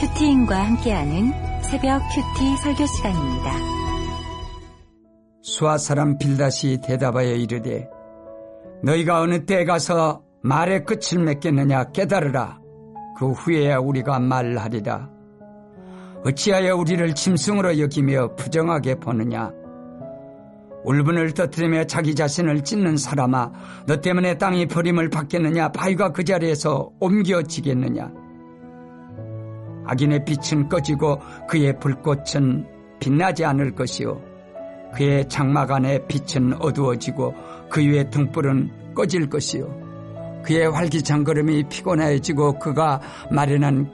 큐티인과 함께하는 새벽 큐티 설교 시간입니다. 수아 사람 빌닷이 대답하여 이르되 너희가 어느 때에 가서 말의 끝을 맺겠느냐 깨달으라. 그 후에야 우리가 말하리라. 어찌하여 우리를 짐승으로 여기며 부정하게 보느냐. 울분을 터뜨리며 자기 자신을 찢는 사람아, 너 때문에 땅이 버림을 받겠느냐. 바위가 그 자리에서 옮겨지겠느냐. 악인의 빛은 꺼지고 그의 불꽃은 빛나지 않을 것이요, 그의 장막 안에 빛은 어두워지고 그 위의 등불은 꺼질 것이요, 그의 활기찬 걸음이 피곤해지고 그가 마련한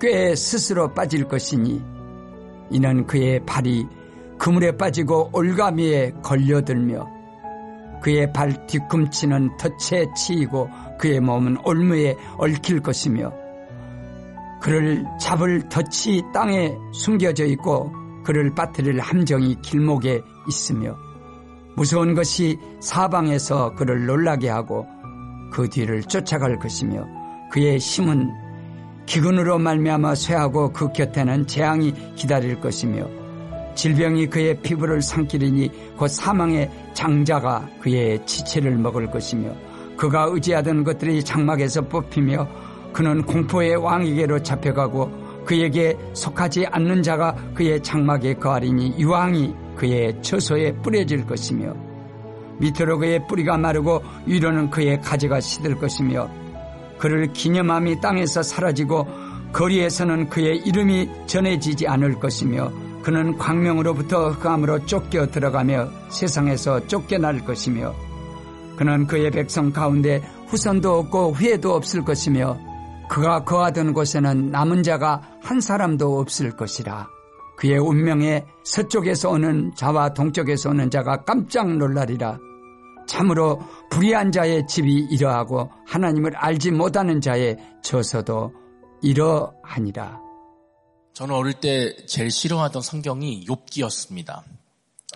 꾀에 스스로 빠질 것이니, 이는 그의 발이 그물에 빠지고 올가미에 걸려들며 그의 발 뒤꿈치는 덫에 치이고 그의 몸은 올무에 얽힐 것이며, 그를 잡을 덫이 땅에 숨겨져 있고 그를 빠뜨릴 함정이 길목에 있으며, 무서운 것이 사방에서 그를 놀라게 하고 그 뒤를 쫓아갈 것이며, 그의 힘은 기근으로 말미암아 쇠하고 그 곁에는 재앙이 기다릴 것이며, 질병이 그의 피부를 삼키리니 곧 사망의 장자가 그의 지체를 먹을 것이며, 그가 의지하던 것들이 장막에서 뽑히며 그는 공포의 왕에게로 잡혀가고 그에게 속하지 않는 자가 그의 장막에 거하리니 유황이 그의 처소에 뿌려질 것이며, 밑으로 그의 뿌리가 마르고 위로는 그의 가지가 시들 것이며, 그를 기념함이 땅에서 사라지고 거리에서는 그의 이름이 전해지지 않을 것이며, 그는 광명으로부터 흑암으로 쫓겨 들어가며 세상에서 쫓겨날 것이며, 그는 그의 백성 가운데 후손도 없고 후예도 없을 것이며, 그가 거하던 곳에는 남은 자가 한 사람도 없을 것이라. 그의 운명에 서쪽에서 오는 자와 동쪽에서 오는 자가 깜짝 놀라리라. 참으로 불의한 자의 집이 이러하고 하나님을 알지 못하는 자의 처소도 이러하니라. 저는 어릴 때 제일 싫어하던 성경이 욥기였습니다.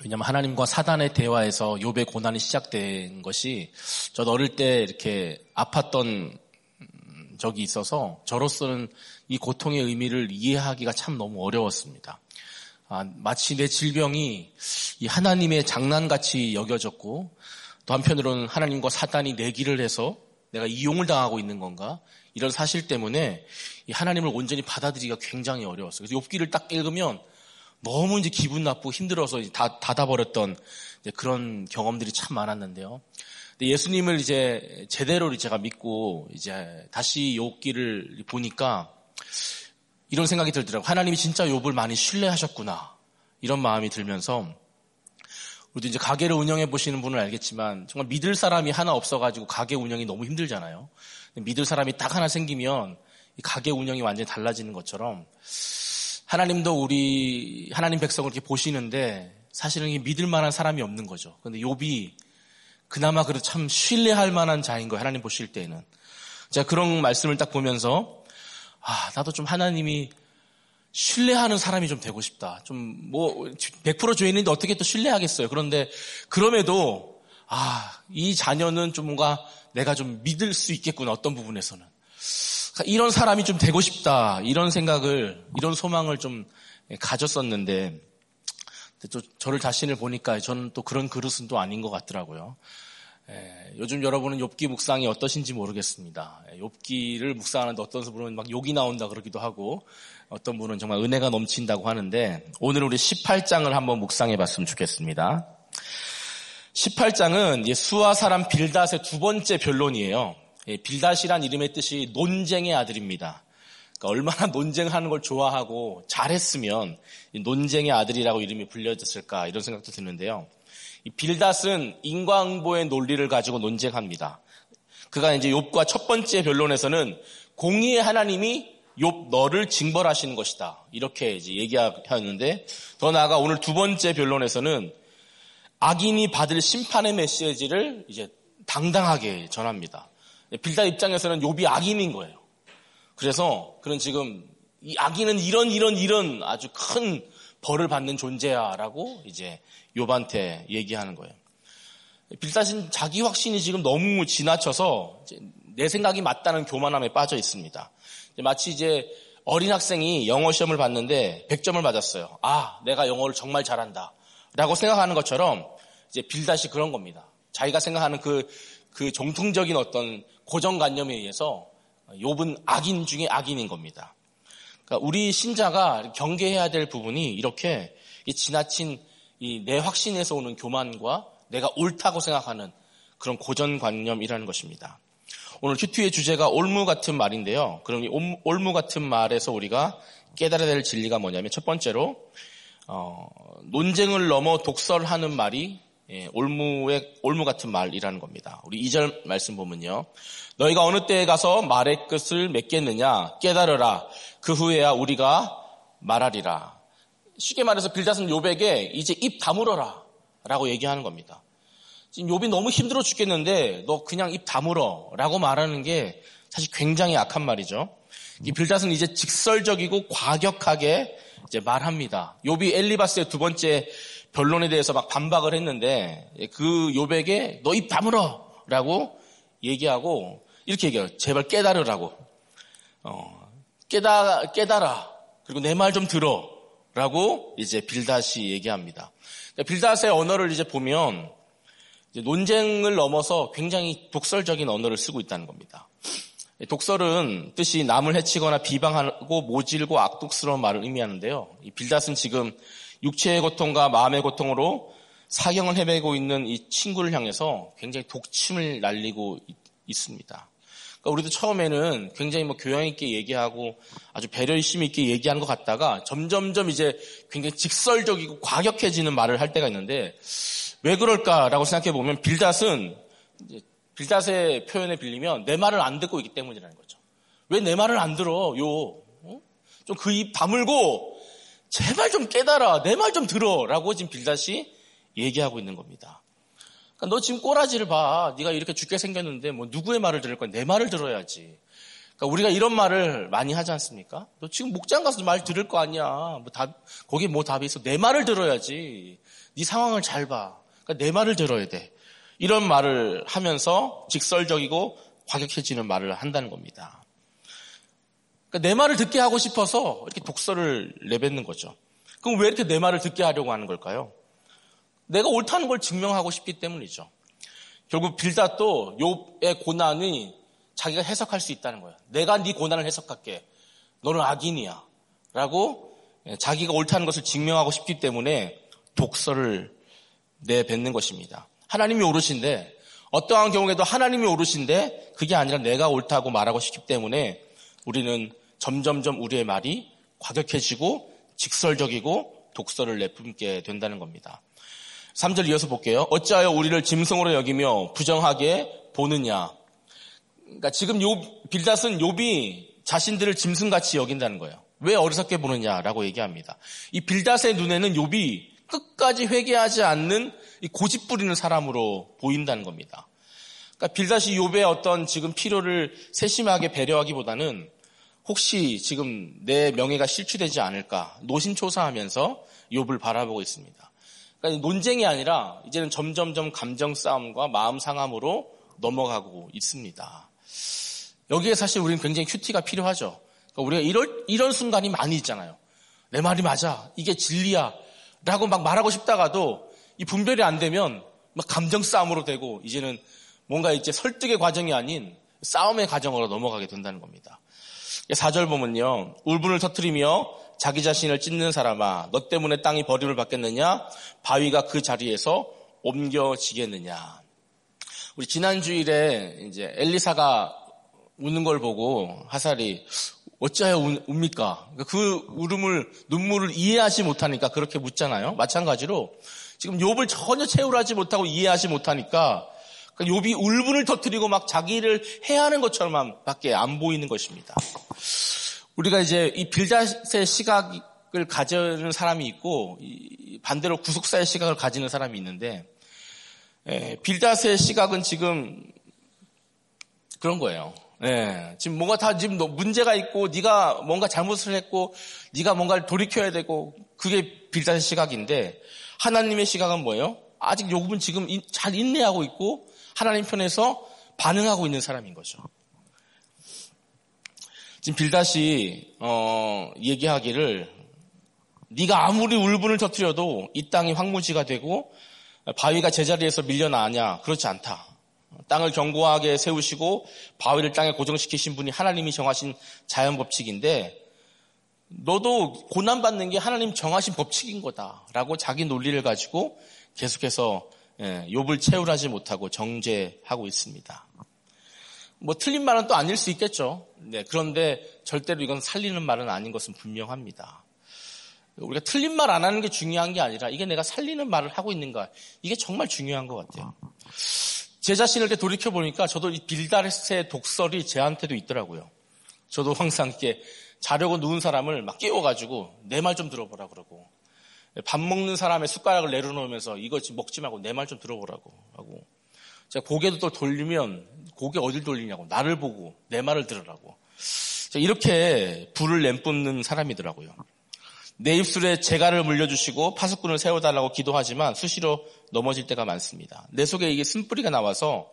왜냐하면 하나님과 사단의 대화에서 욥의 고난이 시작된 것이, 저도 어릴 때 이렇게 아팠던 적이 있어서 저로서는 이 고통의 의미를 이해하기가 참 너무 어려웠습니다. 마치 내 질병이 이 하나님의 장난같이 여겨졌고, 또 한편으로는 하나님과 사단이 내기를 해서 내가 이용을 당하고 있는 건가, 이런 사실 때문에 이 하나님을 온전히 받아들이기가 굉장히 어려웠어요. 그래서 욥기를 딱 읽으면 너무 이제 기분 나쁘고 힘들어서 이제 다 닫아버렸던 이제 그런 경험들이 참 많았는데요. 근데 예수님을 이제 제대로 제가 믿고 이제 다시 욥기를 보니까 이런 생각이 들더라고요. 하나님이 진짜 욥을 많이 신뢰하셨구나, 이런 마음이 들면서, 우리도 이제 가게를 운영해 보시는 분은 알겠지만 정말 믿을 사람이 하나 없어가지고 가게 운영이 너무 힘들잖아요. 믿을 사람이 딱 하나 생기면 가게 운영이 완전히 달라지는 것처럼, 하나님도 우리 하나님 백성을 이렇게 보시는데 사실은 믿을 만한 사람이 없는 거죠. 그런데 욥이 그나마 그래도 참 신뢰할 만한 자인 거예요, 하나님 보실 때에는. 제가 그런 말씀을 딱 보면서, 나도 좀 하나님이 신뢰하는 사람이 좀 되고 싶다. 좀 뭐 100% 죄인인데 어떻게 또 신뢰하겠어요. 그런데 그럼에도 이 자녀는 좀 뭔가 내가 좀 믿을 수 있겠구나, 어떤 부분에서는. 그러니까 이런 사람이 좀 되고 싶다, 이런 생각을, 이런 소망을 좀 가졌었는데, 또 저를 자신을 보니까 저는 또 그런 그릇은 또 아닌 것 같더라고요. 요즘 여러분은 욥기 묵상이 어떠신지 모르겠습니다. 욥기를 묵상하는데 어떤 분은 막 욕이 나온다 그러기도 하고, 어떤 분은 정말 은혜가 넘친다고 하는데, 오늘 우리 18장을 한번 묵상해 봤으면 좋겠습니다. 18장은 수아 사람 빌닷의 두 번째 변론이에요. 빌닷이란 이름의 뜻이 논쟁의 아들입니다. 그러니까 얼마나 논쟁하는 걸 좋아하고 잘했으면 논쟁의 아들이라고 이름이 불려졌을까, 이런 생각도 드는데요. 이 빌닷은 인과응보의 논리를 가지고 논쟁합니다. 그가 이제 욥과 첫 번째 변론에서는 공의의 하나님이 욥 너를 징벌하시는 것이다, 이렇게 이제 얘기하였는데, 더 나아가 오늘 두 번째 변론에서는 악인이 받을 심판의 메시지를 이제 당당하게 전합니다. 빌닷 입장에서는 욥이 악인인 거예요. 그래서 그는 지금 이 악인은 이런 아주 큰 벌을 받는 존재야라고 이제 욥한테 얘기하는 거예요. 빌닷은 자기 확신이 지금 너무 지나쳐서 내 생각이 맞다는 교만함에 빠져 있습니다. 마치 이제 어린 학생이 영어 시험을 봤는데 100점을 맞았어요. 아, 내가 영어를 정말 잘한다 라고 생각하는 것처럼 이제 빌닷이 그런 겁니다. 자기가 생각하는 그 정통적인 어떤 고정관념에 의해서 욥은 악인 중에 악인인 겁니다. 그러니까 우리 신자가 경계해야 될 부분이 이렇게 지나친 내 확신에서 오는 교만과 내가 옳다고 생각하는 그런 고정관념이라는 것입니다. 오늘 큐티의 주제가 올무 같은 말인데요. 그럼 이 올무 같은 말에서 우리가 깨달아야 될 진리가 뭐냐면 첫 번째로 논쟁을 넘어 독설하는 말이 올무 같은 말이라는 겁니다. 우리 2절 말씀 보면요. 너희가 어느 때에 가서 말의 끝을 맺겠느냐 깨달으라. 그 후에야 우리가 말하리라. 쉽게 말해서 빌닷은 욥에게 이제 입 다물어라 라고 얘기하는 겁니다. 지금 욥이 너무 힘들어 죽겠는데 너 그냥 입 다물어 라고 말하는 게 사실 굉장히 악한 말이죠. 이 빌닷은 이제 직설적이고 과격하게 이제 말합니다. 욥이 엘리바스의 두 번째 변론에 대해서 막 반박을 했는데 그 욥에게 너 입 다물어 라고 얘기하고 이렇게 얘기해요. 제발 깨달으라고. 깨달아. 그리고 내 말 좀 들어 라고 이제 빌닷이 얘기합니다. 빌닷의 언어를 이제 보면 이제 논쟁을 넘어서 굉장히 독설적인 언어를 쓰고 있다는 겁니다. 독설은 뜻이 남을 해치거나 비방하고 모질고 악독스러운 말을 의미하는데요. 이 빌닷은 지금 육체의 고통과 마음의 고통으로 사경을 헤매고 있는 이 친구를 향해서 굉장히 독침을 날리고 있습니다. 그러니까 우리도 처음에는 굉장히 교양 있게 얘기하고 아주 배려심 있게 얘기하는 것 같다가 점점점 이제 굉장히 직설적이고 과격해지는 말을 할 때가 있는데 왜 그럴까라고 생각해 보면 빌닷은 빌닷의 표현에 빌리면 내 말을 안 듣고 있기 때문이라는 거죠. 왜 내 말을 안 들어? 좀 그 입 다물고 제발 좀 깨달아. 내 말 좀 들어. 라고 지금 빌닷이 얘기하고 있는 겁니다. 그러니까 너 지금 꼬라지를 봐. 네가 이렇게 죽게 생겼는데 뭐 누구의 말을 들을 거야? 내 말을 들어야지. 그러니까 우리가 이런 말을 많이 하지 않습니까? 너 지금 목장 가서 말 들을 거 아니야. 거기에 뭐 답이 있어. 내 말을 들어야지. 네 상황을 잘 봐. 그러니까 내 말을 들어야 돼. 이런 말을 하면서 직설적이고 과격해지는 말을 한다는 겁니다. 그러니까 내 말을 듣게 하고 싶어서 이렇게 독설을 내뱉는 거죠. 그럼 왜 이렇게 내 말을 듣게 하려고 하는 걸까요? 내가 옳다는 걸 증명하고 싶기 때문이죠. 결국 빌닷도 욥의 고난이 자기가 해석할 수 있다는 거예요. 내가 네 고난을 해석할게. 너는 악인이야. 라고 자기가 옳다는 것을 증명하고 싶기 때문에 독설을 내뱉는 것입니다. 하나님이 옳으신데 어떠한 경우에도 하나님이 옳으신데 그게 아니라 내가 옳다고 말하고 싶기 때문에 우리는 점점점 우리의 말이 과격해지고 직설적이고 독설을 내뿜게 된다는 겁니다. 3절 이어서 볼게요. 어찌하여 우리를 짐승으로 여기며 부정하게 보느냐. 그러니까 지금 빌닷은 욥이 자신들을 짐승같이 여긴다는 거예요. 왜 어리석게 보느냐라고 얘기합니다. 이 빌닷의 눈에는 욥이 끝까지 회개하지 않는 이 고집 부리는 사람으로 보인다는 겁니다. 그러니까 빌닷이 욥의 어떤 지금 필요를 세심하게 배려하기보다는 혹시 지금 내 명예가 실추되지 않을까 노심초사하면서 욥을 바라보고 있습니다. 그러니까 논쟁이 아니라 이제는 점점점 감정 싸움과 마음 상함으로 넘어가고 있습니다. 여기에 사실 우리는 굉장히 큐티가 필요하죠. 그러니까 우리가 이런 순간이 많이 있잖아요. 내 말이 맞아. 이게 진리야. 라고 막 말하고 싶다가도 이 분별이 안 되면 막 감정 싸움으로 되고 이제는 뭔가 이제 설득의 과정이 아닌 싸움의 과정으로 넘어가게 된다는 겁니다. 4절 보면요. 울분을 터뜨리며 자기 자신을 찢는 사람아 너 때문에 땅이 버림을 받겠느냐 바위가 그 자리에서 옮겨지겠느냐. 우리 지난 주일에 이제 엘리사가 우는 걸 보고 하살이 어찌하여 웁니까? 그 울음을 눈물을 이해하지 못하니까 그렇게 묻잖아요. 마찬가지로 지금 욥을 전혀 채울하지 못하고 이해하지 못하니까 욥이 울분을 터뜨리고 막 자기를 해하는 것처럼 밖에 안 보이는 것입니다. 우리가 이제 이 빌닷의 시각을 가지는 사람이 있고 반대로 구속사의 시각을 가지는 사람이 있는데 빌닷의 시각은 지금 그런 거예요. 지금 뭔가 다 지금 문제가 있고 네가 뭔가 잘못을 했고 네가 뭔가를 돌이켜야 되고 그게 빌닷의 시각인데 하나님의 시각은 뭐예요? 아직 욥은 지금 잘 인내하고 있고 하나님 편에서 반응하고 있는 사람인 거죠. 지금 빌닷이 얘기하기를 네가 아무리 울분을 터뜨려도 이 땅이 황무지가 되고 바위가 제자리에서 밀려나냐? 그렇지 않다. 땅을 견고하게 세우시고 바위를 땅에 고정시키신 분이 하나님이 정하신 자연 법칙인데 너도 고난받는 게 하나님 정하신 법칙인 거다라고 자기 논리를 가지고 계속해서 욥을 채울하지 못하고 정죄하고 있습니다. 뭐 틀린 말은 또 아닐 수 있겠죠. 네, 그런데 절대로 이건 살리는 말은 아닌 것은 분명합니다. 우리가 틀린 말 안 하는 게 중요한 게 아니라 이게 내가 살리는 말을 하고 있는가, 이게 정말 중요한 것 같아요. 제 자신을 이렇게 돌이켜보니까 저도 이 빌닷의 독설이 제한테도 있더라고요. 저도 항상 이렇게 자려고 누운 사람을 막 깨워가지고 내 말 좀 들어보라 그러고, 밥 먹는 사람의 숟가락을 내려놓으면서 이거 지금 먹지 말고 내 말 좀 들어보라고 하고, 제가 고개도 또 돌리면 고개 어딜 돌리냐고, 나를 보고 내 말을 들으라고. 이렇게 불을 내뿜는 사람이더라고요. 내 입술에 재갈을 물려주시고 파수꾼을 세워달라고 기도하지만 수시로 넘어질 때가 많습니다. 내 속에 이게 쓴뿌리가 나와서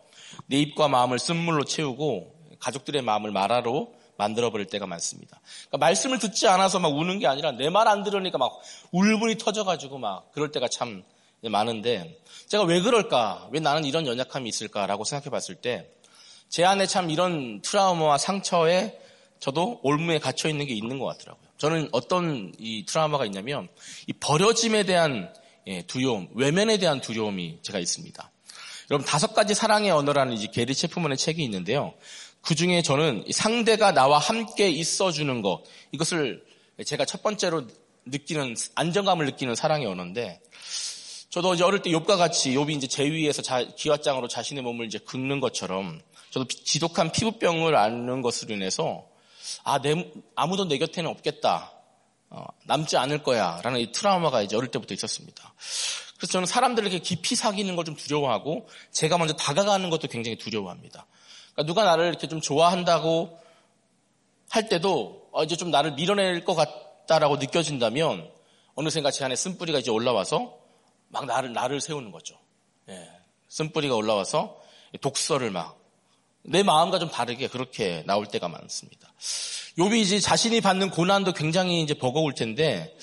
내 입과 마음을 쓴물로 채우고 가족들의 마음을 마라로 만들어버릴 때가 많습니다. 그러니까 말씀을 듣지 않아서 막 우는 게 아니라 내 말 안 들으니까 막 울분이 터져가지고 막 그럴 때가 참 많은데, 제가 왜 그럴까? 왜 나는 이런 연약함이 있을까라고 생각해 봤을 때 제 안에 참 이런 트라우마와 상처에 저도 올무에 갇혀 있는 게 있는 것 같더라고요. 저는 어떤 이 트라우마가 있냐면 이 버려짐에 대한 두려움, 외면에 대한 두려움이 제가 있습니다. 여러분 5가지 사랑의 언어라는 이제 게리 체프먼의 책이 있는데요. 그 중에 저는 상대가 나와 함께 있어주는 것, 이것을 제가 첫 번째로 느끼는, 안정감을 느끼는 사랑의 언어인데, 저도 이제 어릴 때 욥과 같이 욥이 이제 제 위에서 기왓장으로 자신의 몸을 이제 긁는 것처럼 저도 지독한 피부병을 앓는 것으로 인해서 아무도 내 곁에는 없겠다, 남지 않을 거야 라는 이 트라우마가 이제 어릴 때부터 있었습니다. 그래서 저는 사람들을 이렇게 깊이 사귀는 걸 좀 두려워하고 제가 먼저 다가가는 것도 굉장히 두려워합니다. 그러니까 누가 나를 이렇게 좀 좋아한다고 할 때도 이제 좀 나를 밀어낼 것 같다라고 느껴진다면 어느샌가 제 안에 쓴뿌리가 이제 올라와서 막 나를 세우는 거죠. 예, 쓴뿌리가 올라와서 독설을 막 내 마음과 좀 다르게 그렇게 나올 때가 많습니다. 욥이 이제 자신이 받는 고난도 굉장히 이제 버거울 텐데,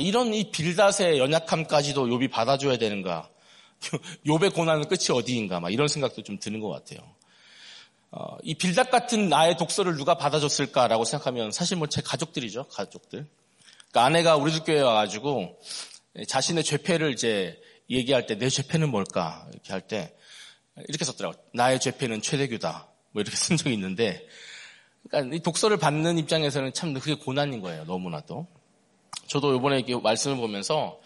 이런 이 빌닷의 연약함까지도 욥이 받아줘야 되는가? 욥의 고난은 끝이 어디인가? 막 이런 생각도 좀 드는 것 같아요. 이 빌닷 같은 나의 독서를 누가 받아줬을까라고 생각하면 사실 뭐 제 가족들이죠, 가족들. 그러니까 아내가 우리 집 교회에 와가지고 자신의 죄패를 이제 얘기할 때 내 죄패는 뭘까? 이렇게 할 때 이렇게 썼더라고요. 나의 죄패는 최대규다. 뭐 이렇게 쓴 적이 있는데, 그러니까 이 독서를 받는 입장에서는 참 그게 고난인 거예요, 너무나도. 저도 이번에 이렇게 말씀을 보면서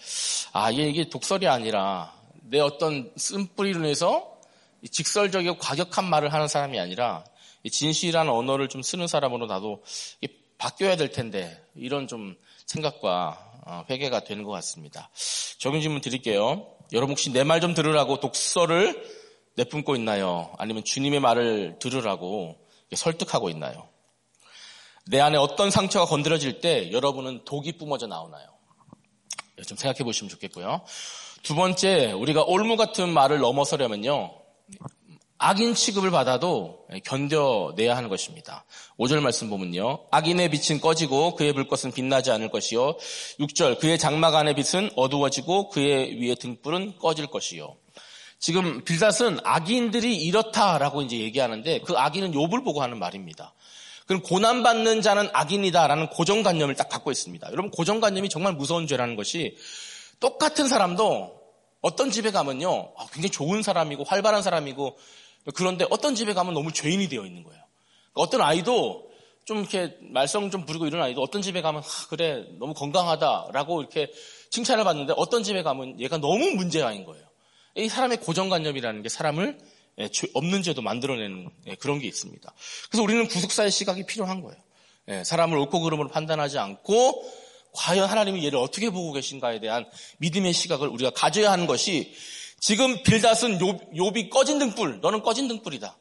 이게 독설이 아니라 내 어떤 쓴뿌리로 인해서 직설적이고 과격한 말을 하는 사람이 아니라 진실이라는 언어를 좀 쓰는 사람으로 나도 바뀌어야 될 텐데, 이런 좀 생각과 회개가 되는 것 같습니다. 적용 질문 드릴게요. 여러분 혹시 내 말 좀 들으라고 독설을 내뿜고 있나요? 아니면 주님의 말을 들으라고 설득하고 있나요? 내 안에 어떤 상처가 건드려질 때 여러분은 독이 뿜어져 나오나요? 좀 생각해 보시면 좋겠고요. 두 번째, 우리가 올무 같은 말을 넘어서려면요, 악인 취급을 받아도 견뎌내야 하는 것입니다. 5절 말씀 보면요, 악인의 빛은 꺼지고 그의 불꽃은 빛나지 않을 것이요. 6절, 그의 장막 안의 빛은 어두워지고 그의 위에 등불은 꺼질 것이요. 지금 빌닷은 악인들이 이렇다라고 이제 얘기하는데 그 악인은 욥을 보고 하는 말입니다. 그럼 고난받는 자는 악인이다라는 고정관념을 딱 갖고 있습니다. 여러분 고정관념이 정말 무서운 죄라는 것이, 똑같은 사람도 어떤 집에 가면요 굉장히 좋은 사람이고 활발한 사람이고, 그런데 어떤 집에 가면 너무 죄인이 되어 있는 거예요. 그러니까 어떤 아이도 좀 이렇게 말썽 좀 부리고 이런 아이도 어떤 집에 가면 그래 너무 건강하다라고 이렇게 칭찬을 받는데 어떤 집에 가면 얘가 너무 문제아인 거예요. 이 사람의 고정관념이라는 게 사람을 없는 죄도 만들어내는 그런 게 있습니다. 그래서 우리는 구속사의 시각이 필요한 거예요. 사람을 옳고 그름으로 판단하지 않고 과연 하나님이 얘를 어떻게 보고 계신가에 대한 믿음의 시각을 우리가 가져야 하는 것이, 지금 빌닷은 욥이 꺼진 등불, 너는 꺼진 등불이다,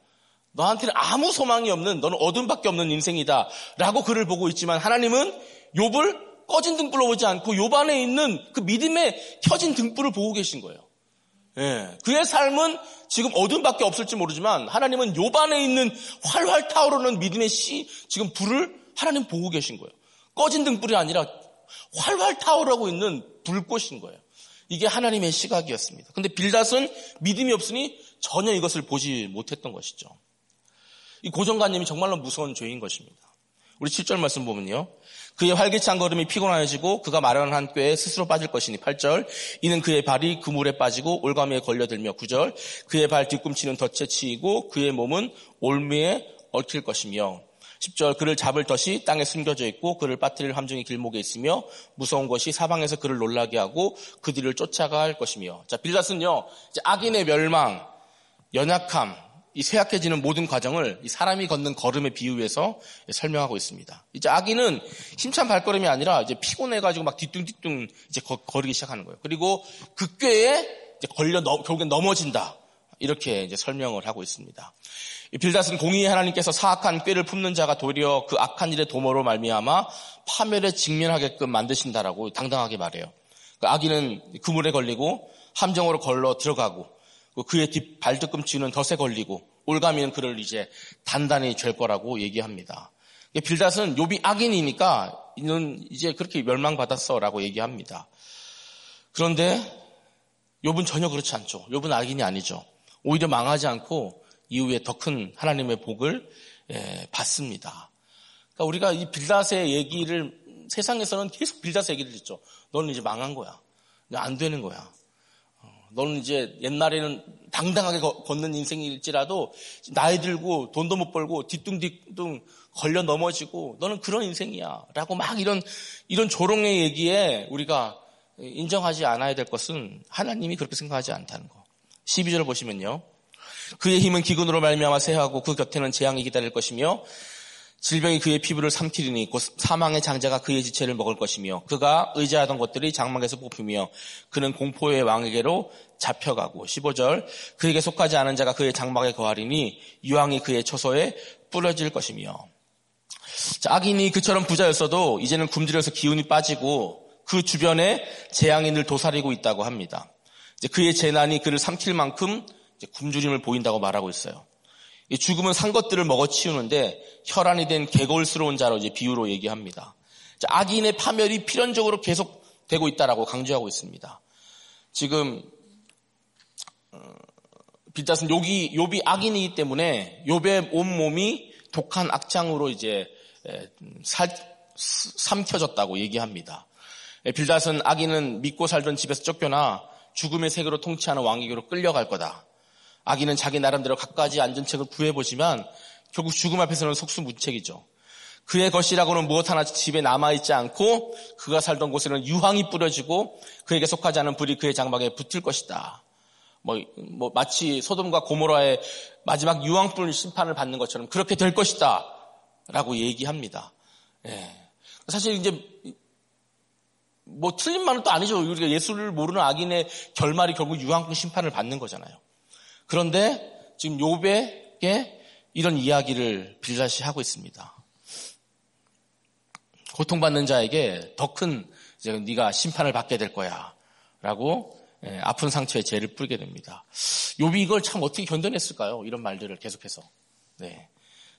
너한테는 아무 소망이 없는, 너는 어둠밖에 없는 인생이다 라고 그를 보고 있지만, 하나님은 욥을 꺼진 등불로 보지 않고 욥 안에 있는 그 믿음의 켜진 등불을 보고 계신 거예요. 예, 그의 삶은 지금 어둠밖에 없을지 모르지만 하나님은 욥 안에 있는 활활 타오르는 믿음의 지금 불을 하나님 보고 계신 거예요. 꺼진 등불이 아니라 활활 타오르고 있는 불꽃인 거예요. 이게 하나님의 시각이었습니다. 근데 빌닷은 믿음이 없으니 전혀 이것을 보지 못했던 것이죠. 이 고정관념이 정말로 무서운 죄인 것입니다. 우리 7절 말씀 보면요. 그의 활기찬 걸음이 피곤하여지고 그가 마련한 꾀에 스스로 빠질 것이니 8절. 이는 그의 발이 그물에 빠지고 올가미에 걸려들며 9절. 그의 발 뒤꿈치는 덫에 치이고 그의 몸은 올무에 얽힐 것이며 10절. 그를 잡을 덫이 땅에 숨겨져 있고 그를 빠뜨릴 함정이 길목에 있으며 무서운 것이 사방에서 그를 놀라게 하고 그 뒤를 쫓아갈 것이며. 자, 빌닷은요. 이제 악인의 멸망, 연약함, 이 쇠약해지는 모든 과정을 이 사람이 걷는 걸음에 비유해서 설명하고 있습니다. 이제 악인은 힘찬 발걸음이 아니라 이제 피곤해가지고 막 뒤뚱뒤뚱 이제 거리기 시작하는 거예요. 그리고 그 꾀에 이제 결국엔 넘어진다. 이렇게 이제 설명을 하고 있습니다. 빌닷은 공의의 하나님께서 사악한 꾀를 품는 자가 도리어 그 악한 일의 도모로 말미암아 파멸에 직면하게끔 만드신다라고 당당하게 말해요. 그러니까 악인은 그물에 걸리고 함정으로 걸러 들어가고 그의 발뒤꿈치는 덫에 걸리고 올가미는 그를 이제 단단히 잴 거라고 얘기합니다. 빌닷은 욥이 악인이니까 이는 이제 그렇게 멸망받았어라고 얘기합니다. 그런데 욥은 전혀 그렇지 않죠. 욥은 악인이 아니죠. 오히려 망하지 않고 이후에 더 큰 하나님의 복을 받습니다. 그러니까 우리가 이 빌닷의 얘기를 세상에서는 계속 빌닷의 얘기를 듣죠. 너는 이제 망한 거야. 안 되는 거야. 너는 이제 옛날에는 당당하게 걷는 인생일지라도 나이 들고 돈도 못 벌고 뒤뚱뒤뚱 걸려 넘어지고 너는 그런 인생이야 라고 막 이런 조롱의 얘기에 우리가 인정하지 않아야 될 것은 하나님이 그렇게 생각하지 않다는 거. 12절 보시면요. 그의 힘은 기근으로 말미암아 쇠하고 그 곁에는 재앙이 기다릴 것이며 질병이 그의 피부를 삼키리니 곧 사망의 장자가 그의 지체를 먹을 것이며 그가 의지하던 것들이 장막에서 뽑히며 그는 공포의 왕에게로 잡혀가고 15절 그에게 속하지 않은 자가 그의 장막에 거하리니 유황이 그의 처소에 뿌려질 것이며 자, 악인이 그처럼 부자였어도 이제는 굶주려서 기운이 빠지고 그 주변에 재앙이 늘 도사리고 있다고 합니다. 이제 그의 재난이 그를 삼킬 만큼 이제 굶주림을 보인다고 말하고 있어요. 이 죽음은 산 것들을 먹어치우는데 혈안이 된 개골스러운 자로 이제 비유로 얘기합니다. 악인의 파멸이 필연적으로 계속되고 있다라고 강조하고 있습니다. 지금 빌닷은 욥이 악인이기 때문에 욥의 온 몸이 독한 악장으로 이제 삼켜졌다고 얘기합니다. 빌닷은 악인은 믿고 살던 집에서 쫓겨나 죽음의 세계로 통치하는 왕에게로 끌려갈 거다. 악인은 자기 나름대로 갖가지 안전책을 구해보지만 결국 죽음 앞에서는 속수무책이죠. 그의 것이라고는 무엇 하나 집에 남아있지 않고 그가 살던 곳에는 유황이 뿌려지고 그에게 속하지 않은 불이 그의 장막에 붙을 것이다. 뭐 마치 소돔과 고모라의 마지막 유황불 심판을 받는 것처럼 그렇게 될 것이다 라고 얘기합니다. 예. 사실 이제 뭐 틀린 말은 또 아니죠. 우리가 예수를 모르는 악인의 결말이 결국 유황불 심판을 받는 거잖아요. 그런데 지금 욥에게 이런 이야기를 빌닷이 하고 있습니다. 고통받는 자에게 더 큰 네가 심판을 받게 될 거야 라고 아픈 상처에 죄를 뿌리게 됩니다. 욥이 이걸 참 어떻게 견뎌냈을까요? 이런 말들을 계속해서. 네.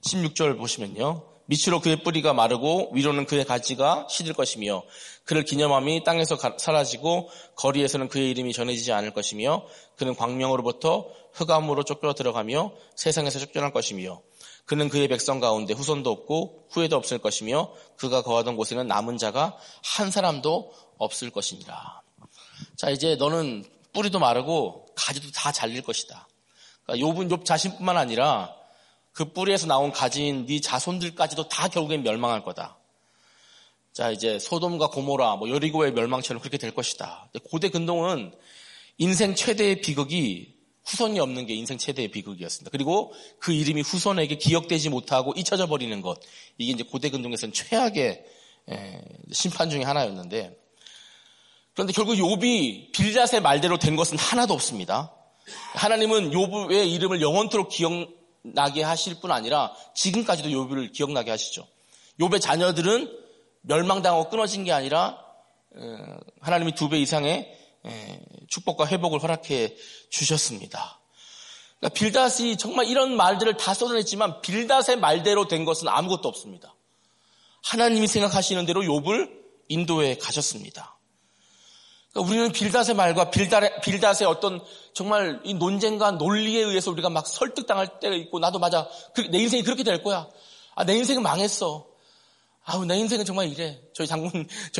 16절 보시면요. 밑으로 그의 뿌리가 마르고 위로는 그의 가지가 시들 것이며 그를 기념함이 땅에서 사라지고 거리에서는 그의 이름이 전해지지 않을 것이며 그는 광명으로부터 흑암으로 쫓겨 들어가며 세상에서 쫓겨날 것이며 그는 그의 백성 가운데 후손도 없고 후회도 없을 것이며 그가 거하던 곳에는 남은 자가 한 사람도 없을 것이니라. 자, 이제 너는 뿌리도 마르고 가지도 다 잘릴 것이다. 그러니까 욥 자신뿐만 아니라 그 뿌리에서 나온 가지인 네 자손들까지도 다 결국엔 멸망할 거다. 자, 이제 소돔과 고모라, 여리고의 멸망처럼 그렇게 될 것이다. 고대 근동은 인생 최대의 비극이 후손이 없는 게 인생 최대의 비극이었습니다. 그리고 그 이름이 후손에게 기억되지 못하고 잊혀져 버리는 것. 이게 이제 고대 근동에서는 최악의 심판 중에 하나였는데 그런데 결국 욥이 빌닷의 말대로 된 것은 하나도 없습니다. 하나님은 욥의 이름을 영원토록 기억나게 하실 뿐 아니라 지금까지도 욥을 기억나게 하시죠. 욥의 자녀들은 멸망당하고 끊어진 게 아니라 하나님이 2배 이상의 축복과 회복을 허락해 주셨습니다. 그러니까 빌닷이 정말 이런 말들을 다 쏟아냈지만 빌닷의 말대로 된 것은 아무것도 없습니다. 하나님이 생각하시는 대로 욥을 인도에 가셨습니다. 그러니까 우리는 빌닷의 말과 빌닷의 어떤 정말 이 논쟁과 논리에 의해서 우리가 막 설득당할 때가 있고, 나도 맞아. 내 인생이 그렇게 될 거야. 아, 내 인생은 망했어. 아우, 내 인생은 정말 이래. 저희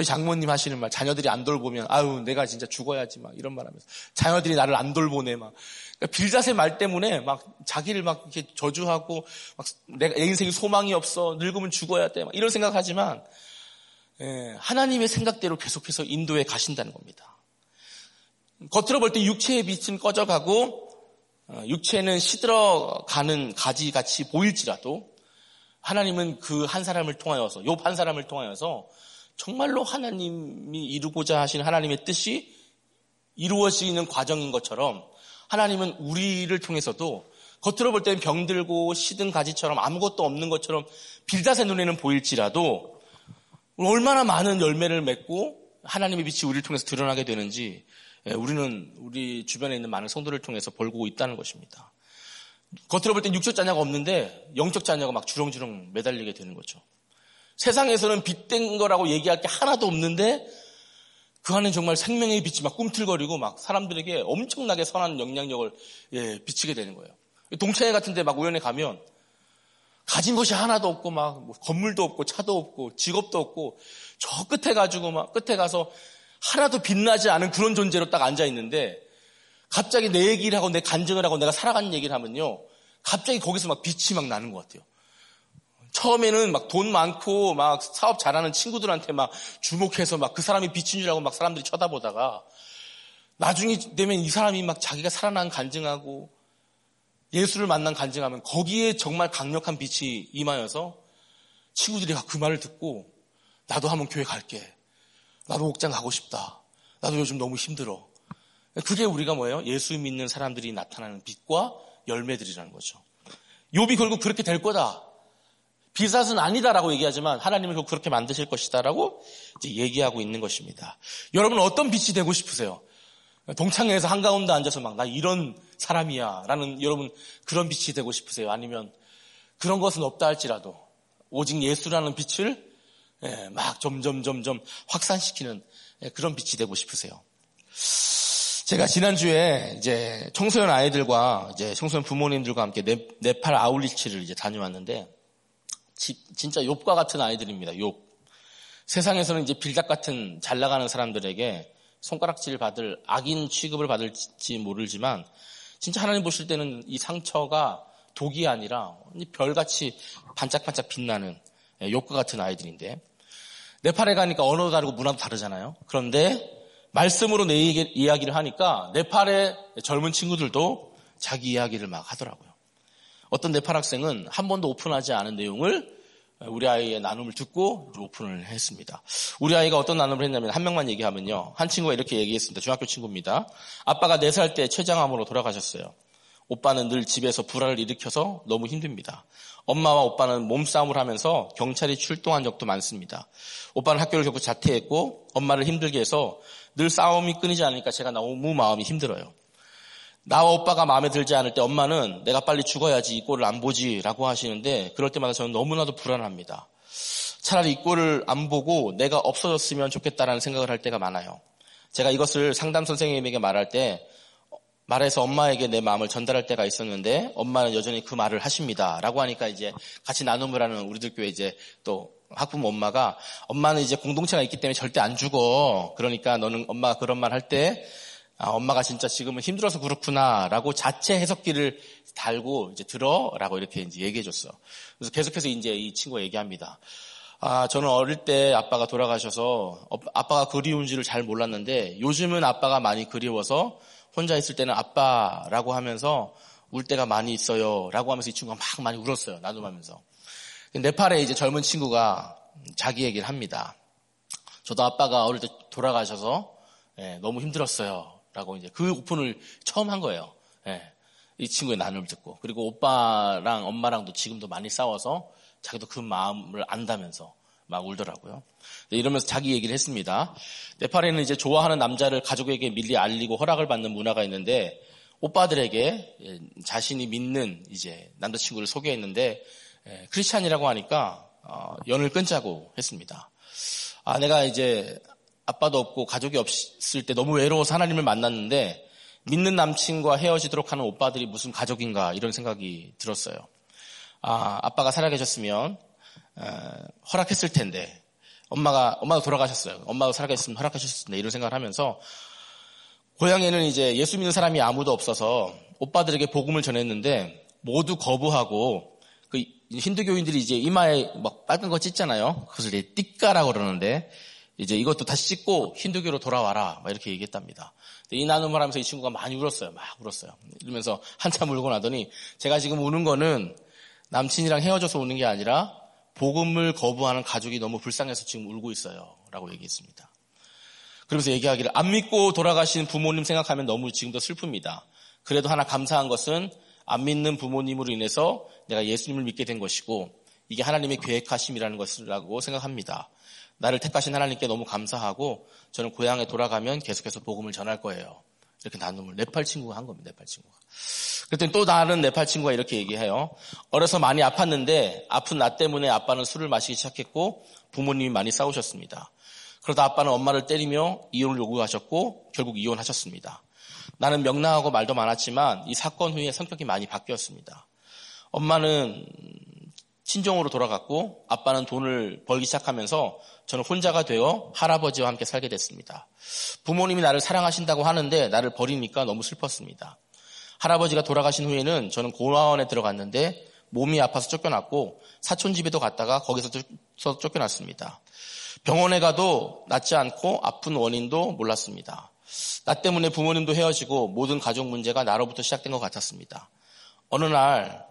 장모님 하시는 말, 자녀들이 안 돌보면 아우, 내가 진짜 죽어야지 막 이런 말 하면서 자녀들이 나를 안 돌보네 막. 그러니까 빌닷의 말 때문에 막 자기를 막 이렇게 저주하고 막 내 인생이 소망이 없어. 늙으면 죽어야 돼. 막 이런 생각하지만 예, 하나님의 생각대로 계속해서 인도에 가신다는 겁니다. 겉으로 볼 때 육체의 빛은 꺼져가고 육체는 시들어가는 가지같이 보일지라도 하나님은 그 한 사람을 통하여서, 욥 한 사람을 통하여서 정말로 하나님이 이루고자 하신 하나님의 뜻이 이루어지는 과정인 것처럼 하나님은 우리를 통해서도 겉으로 볼 때는 병들고 시든 가지처럼 아무것도 없는 것처럼 빌닷의 눈에는 보일지라도 얼마나 많은 열매를 맺고 하나님의 빛이 우리를 통해서 드러나게 되는지 우리는 우리 주변에 있는 많은 성도를 통해서 벌고 있다는 것입니다. 겉으로 볼 땐 육적 자녀가 없는데 영적 자녀가 막 주렁주렁 매달리게 되는 거죠. 세상에서는 빛된 거라고 얘기할 게 하나도 없는데 그 안에 정말 생명의 빛이 막 꿈틀거리고 막 사람들에게 엄청나게 선한 영향력을 비치게 되는 거예요. 동창회 같은 데 막 우연히 가면 가진 것이 하나도 없고 막 건물도 없고 차도 없고 직업도 없고 저 끝에 가지고 막 끝에 가서 하나도 빛나지 않은 그런 존재로 딱 앉아 있는데 갑자기 내 얘기를 하고 내 간증을 하고 내가 살아가는 얘기를 하면요 갑자기 거기서 막 빛이 막 나는 것 같아요. 처음에는 막 돈 많고 막 사업 잘하는 친구들한테 막 주목해서 막 그 사람이 빛인 줄 알고 막 사람들이 쳐다보다가 나중에 되면 이 사람이 막 자기가 살아난 간증하고 예수를 만난 간증하면 거기에 정말 강력한 빛이 임하여서 친구들이 그 말을 듣고 나도 한번 교회 갈게. 나도 목장 가고 싶다. 나도 요즘 너무 힘들어. 그게 우리가 뭐예요? 예수 믿는 사람들이 나타나는 빛과 열매들이라는 거죠. 욥이 결국 그렇게 될 거다. 빌닷은 아니다라고 얘기하지만 하나님은 결국 그렇게 만드실 것이다라고 이제 얘기하고 있는 것입니다. 여러분은 어떤 빛이 되고 싶으세요? 동창회에서 한가운데 앉아서 막 나 이런 사람이야 라는 여러분 그런 빛이 되고 싶으세요? 아니면 그런 것은 없다 할지라도 오직 예수라는 빛을 막 점점 확산시키는 그런 빛이 되고 싶으세요? 제가 지난주에 이제 청소년 아이들과 이제 청소년 부모님들과 함께 네팔 아울리치를 이제 다녀왔는데 진짜 욥과 같은 아이들입니다. 욥. 세상에서는 이제 빌닷 같은 잘 나가는 사람들에게 손가락질 받을 악인 취급을 받을지 모르지만 진짜 하나님 보실 때는 이 상처가 독이 아니라 별같이 반짝반짝 빛나는 욥과 같은 아이들인데 네팔에 가니까 언어도 다르고 문화도 다르잖아요. 그런데 말씀으로 내 이야기를 하니까 네팔의 젊은 친구들도 자기 이야기를 막 하더라고요. 어떤 네팔 학생은 한 번도 오픈하지 않은 내용을 우리 아이의 나눔을 듣고 오픈을 했습니다. 우리 아이가 어떤 나눔을 했냐면 한 명만 얘기하면요. 한 친구가 이렇게 얘기했습니다. 중학교 친구입니다. 아빠가 4살 때 췌장암으로 돌아가셨어요. 오빠는 늘 집에서 불화를 일으켜서 너무 힘듭니다. 엄마와 오빠는 몸싸움을 하면서 경찰이 출동한 적도 많습니다. 오빠는 학교를 겪고 자퇴했고 엄마를 힘들게 해서 늘 싸움이 끊이지 않으니까 제가 너무 마음이 힘들어요. 나와 오빠가 마음에 들지 않을 때 엄마는 내가 빨리 죽어야지 이 꼴을 안 보지 라고 하시는데 그럴 때마다 저는 너무나도 불안합니다. 차라리 이 꼴을 안 보고 내가 없어졌으면 좋겠다라는 생각을 할 때가 많아요. 제가 이것을 상담 선생님에게 말해서 엄마에게 내 마음을 전달할 때가 있었는데 엄마는 여전히 그 말을 하십니다. 라고 하니까 이제 같이 나눔을 하는 우리들 교회 이제 또 학부모 엄마가 엄마는 이제 공동체가 있기 때문에 절대 안 죽어. 그러니까 너는 엄마가 그런 말 할 때 아, 엄마가 진짜 지금은 힘들어서 그렇구나라고 자체 해석기를 달고 이제 들어라고 이렇게 이제 얘기해줬어. 그래서 계속해서 이제 이 친구가 얘기합니다. 아, 저는 어릴 때 아빠가 돌아가셔서 아빠가 그리운지를 잘 몰랐는데 요즘은 아빠가 많이 그리워서 혼자 있을 때는 아빠라고 하면서 울 때가 많이 있어요라고 하면서 이 친구가 막 많이 울었어요. 나눔하면서. 네팔의 이제 젊은 친구가 자기 얘기를 합니다. 저도 아빠가 어릴 때 돌아가셔서 너무 힘들었어요. 라고 이제 그 오픈을 처음 한 거예요. 예. 이 친구의 나눔을 듣고. 그리고 오빠랑 엄마랑도 지금도 많이 싸워서 자기도 그 마음을 안다면서 막 울더라고요. 이러면서 자기 얘기를 했습니다. 네팔에는 이제 좋아하는 남자를 가족에게 밀리 알리고 허락을 받는 문화가 있는데 오빠들에게 자신이 믿는 이제 남자친구를 소개했는데 크리스찬이라고 하니까 연을 끊자고 했습니다. 아내가 이제 아빠도 없고 가족이 없을 때 너무 외로워서 하나님을 만났는데 믿는 남친과 헤어지도록 하는 오빠들이 무슨 가족인가 이런 생각이 들었어요. 아빠가 살아계셨으면 허락했을 텐데 엄마도 돌아가셨어요. 엄마도 살아계셨으면 허락하셨을 텐데 이런 생각을 하면서 고향에는 이제 예수 믿는 사람이 아무도 없어서 오빠들에게 복음을 전했는데 모두 거부하고 그 힌두교인들이 이제 이마에 막 빨간 거 찢잖아요. 그것을 이제 띠까라고 그러는데 이제 이것도 다시 찢고 힌두교로 돌아와라 막 이렇게 얘기했답니다. 이 나눔을 하면서 이 친구가 많이 울었어요. 막 울었어요. 이러면서 한참 울고 나더니 제가 지금 우는 거는 남친이랑 헤어져서 우는 게 아니라 복음을 거부하는 가족이 너무 불쌍해서 지금 울고 있어요 라고 얘기했습니다. 그러면서 얘기하기를 안 믿고 돌아가신 부모님 생각하면 너무 지금도 슬픕니다. 그래도 하나 감사한 것은 안 믿는 부모님으로 인해서 내가 예수님을 믿게 된 것이고 이게 하나님의 계획하심이라는 것이라고 생각합니다. 나를 택하신 하나님께 너무 감사하고 저는 고향에 돌아가면 계속해서 복음을 전할 거예요. 이렇게 나눔을 네팔 친구가 한 겁니다. 네팔 친구가. 그랬더니 또 다른 네팔 친구가 이렇게 얘기해요. 어려서 많이 아팠는데 아픈 나 때문에 아빠는 술을 마시기 시작했고 부모님이 많이 싸우셨습니다. 그러다 아빠는 엄마를 때리며 이혼을 요구하셨고 결국 이혼하셨습니다. 나는 명랑하고 말도 많았지만 이 사건 후에 성격이 많이 바뀌었습니다. 엄마는 친정으로 돌아갔고 아빠는 돈을 벌기 시작하면서 저는 혼자가 되어 할아버지와 함께 살게 됐습니다. 부모님이 나를 사랑하신다고 하는데 나를 버리니까 너무 슬펐습니다. 할아버지가 돌아가신 후에는 저는 고아원에 들어갔는데 몸이 아파서 쫓겨났고 사촌집에도 갔다가 거기서 쫓겨났습니다. 병원에 가도 낫지 않고 아픈 원인도 몰랐습니다. 나 때문에 부모님도 헤어지고 모든 가족 문제가 나로부터 시작된 것 같았습니다. 어느 날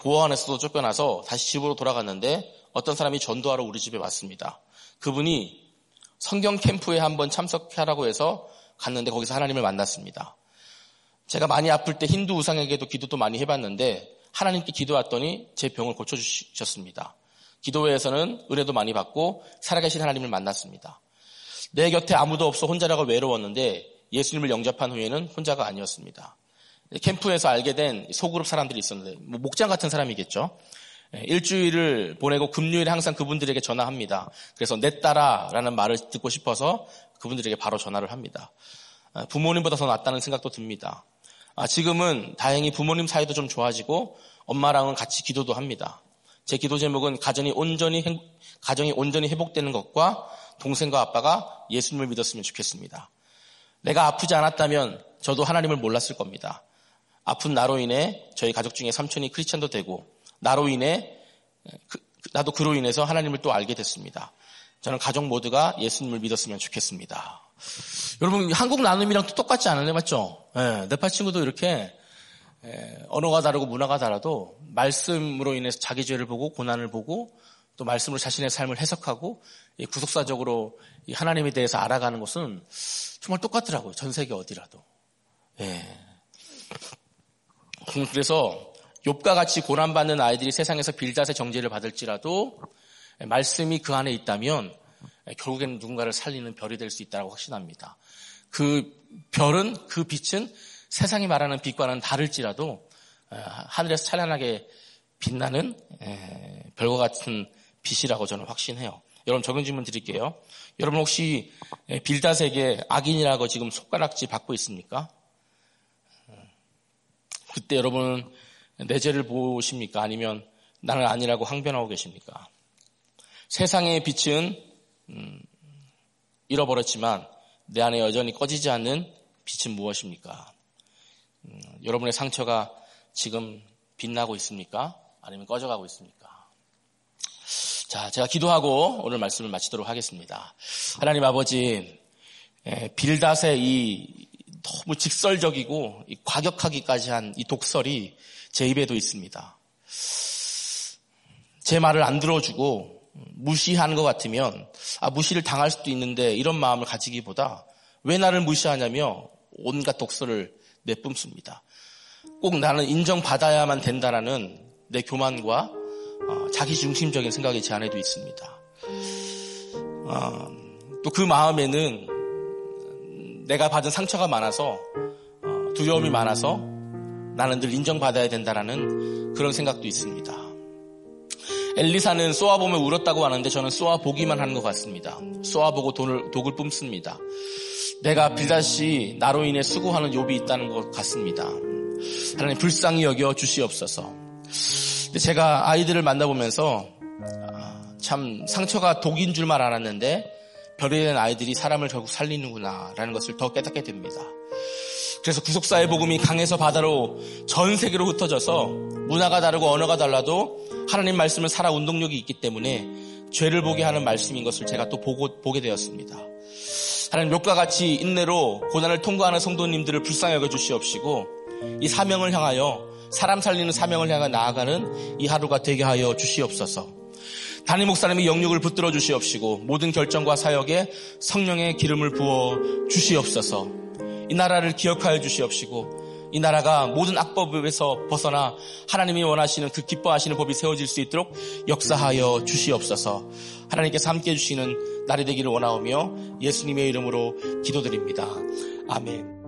고아원에서도 쫓겨나서 다시 집으로 돌아갔는데 어떤 사람이 전도하러 우리 집에 왔습니다. 그분이 성경 캠프에 한번 참석하라고 해서 갔는데 거기서 하나님을 만났습니다. 제가 많이 아플 때 힌두 우상에게도 기도도 많이 해봤는데 하나님께 기도했더니 제 병을 고쳐주셨습니다. 기도회에서는 은혜도 많이 받고 살아계신 하나님을 만났습니다. 내 곁에 아무도 없어 혼자라고 외로웠는데 예수님을 영접한 후에는 혼자가 아니었습니다. 캠프에서 알게 된 소그룹 사람들이 있었는데 목장 같은 사람이겠죠. 일주일을 보내고 금요일에 항상 그분들에게 전화합니다. 그래서 내 딸아라는 말을 듣고 싶어서 그분들에게 바로 전화를 합니다. 부모님보다 더 낫다는 생각도 듭니다. 지금은 다행히 부모님 사이도 좀 좋아지고 엄마랑은 같이 기도도 합니다. 제 기도 제목은 가정이 온전히 회복되는 것과 동생과 아빠가 예수님을 믿었으면 좋겠습니다. 내가 아프지 않았다면 저도 하나님을 몰랐을 겁니다. 아픈 나로 인해 저희 가족 중에 삼촌이 크리스천도 되고 나도 그로 인해서 하나님을 또 알게 됐습니다. 저는 가족 모두가 예수님을 믿었으면 좋겠습니다. 여러분 한국 나눔이랑 똑같지 않나요? 맞죠? 네팔 친구도 이렇게 언어가 다르고 문화가 달라도 말씀으로 인해서 자기 죄를 보고 고난을 보고 또 말씀으로 자신의 삶을 해석하고 구속사적으로 하나님에 대해서 알아가는 것은 정말 똑같더라고요. 전 세계 어디라도. 그래서 욥과 같이 고난받는 아이들이 세상에서 빌닷의 정죄를 받을지라도 말씀이 그 안에 있다면 결국에는 누군가를 살리는 별이 될 수 있다고 확신합니다. 그 빛은 세상이 말하는 빛과는 다를지라도 하늘에서 찬란하게 빛나는 별과 같은 빛이라고 저는 확신해요. 여러분 적용 질문 드릴게요. 여러분 혹시 빌닷에게 악인이라고 지금 손가락질 받고 있습니까? 그때 여러분은 내 죄를 보십니까? 아니면 나는 아니라고 항변하고 계십니까? 세상의 빛은 잃어버렸지만 내 안에 여전히 꺼지지 않는 빛은 무엇입니까? 여러분의 상처가 지금 빛나고 있습니까? 아니면 꺼져가고 있습니까? 자, 제가 기도하고 오늘 말씀을 마치도록 하겠습니다. 하나님 아버지, 빌닷의 이 너무 직설적이고 과격하기까지 한 이 독설이 제 입에도 있습니다. 제 말을 안 들어주고 무시하는 것 같으면 무시를 당할 수도 있는데 이런 마음을 가지기보다 왜 나를 무시하냐며 온갖 독설을 내뿜습니다. 꼭 나는 인정받아야만 된다라는 내 교만과 자기중심적인 생각이 제 안에도 있습니다. 또 그 마음에는 내가 받은 상처가 많아서 두려움이 많아서 나는 늘 인정받아야 된다라는 그런 생각도 있습니다. 엘리사는 쏘아보면 울었다고 하는데 저는 쏘아보기만 하는 것 같습니다. 쏘아보고 독을 뿜습니다. 내가 빌닷이 나로 인해 수고하는 욥이 있다는 것 같습니다. 하나님 불쌍히 여겨 주시옵소서. 근데 제가 아이들을 만나보면서 참 상처가 독인 줄만 알았는데 별이 된 아이들이 사람을 결국 살리는구나라는 것을 더 깨닫게 됩니다. 그래서 구속사의 복음이 강에서 바다로 전 세계로 흩어져서 문화가 다르고 언어가 달라도 하나님 말씀을 살아 운동력이 있기 때문에 죄를 보게 하는 말씀인 것을 제가 또 보게 되었습니다. 하나님 욥과 같이 인내로 고난을 통과하는 성도님들을 불쌍히 여겨주시옵시고 이 사명을 향하여 사람 살리는 사명을 향해 나아가는 이 하루가 되게 하여 주시옵소서. 담임 목사님의 영육을 붙들어 주시옵시고 모든 결정과 사역에 성령의 기름을 부어 주시옵소서. 이 나라를 기억하여 주시옵시고 이 나라가 모든 악법에서 벗어나 하나님이 원하시는 그 기뻐하시는 법이 세워질 수 있도록 역사하여 주시옵소서. 하나님께서 함께해 주시는 날이 되기를 원하오며 예수님의 이름으로 기도드립니다. 아멘.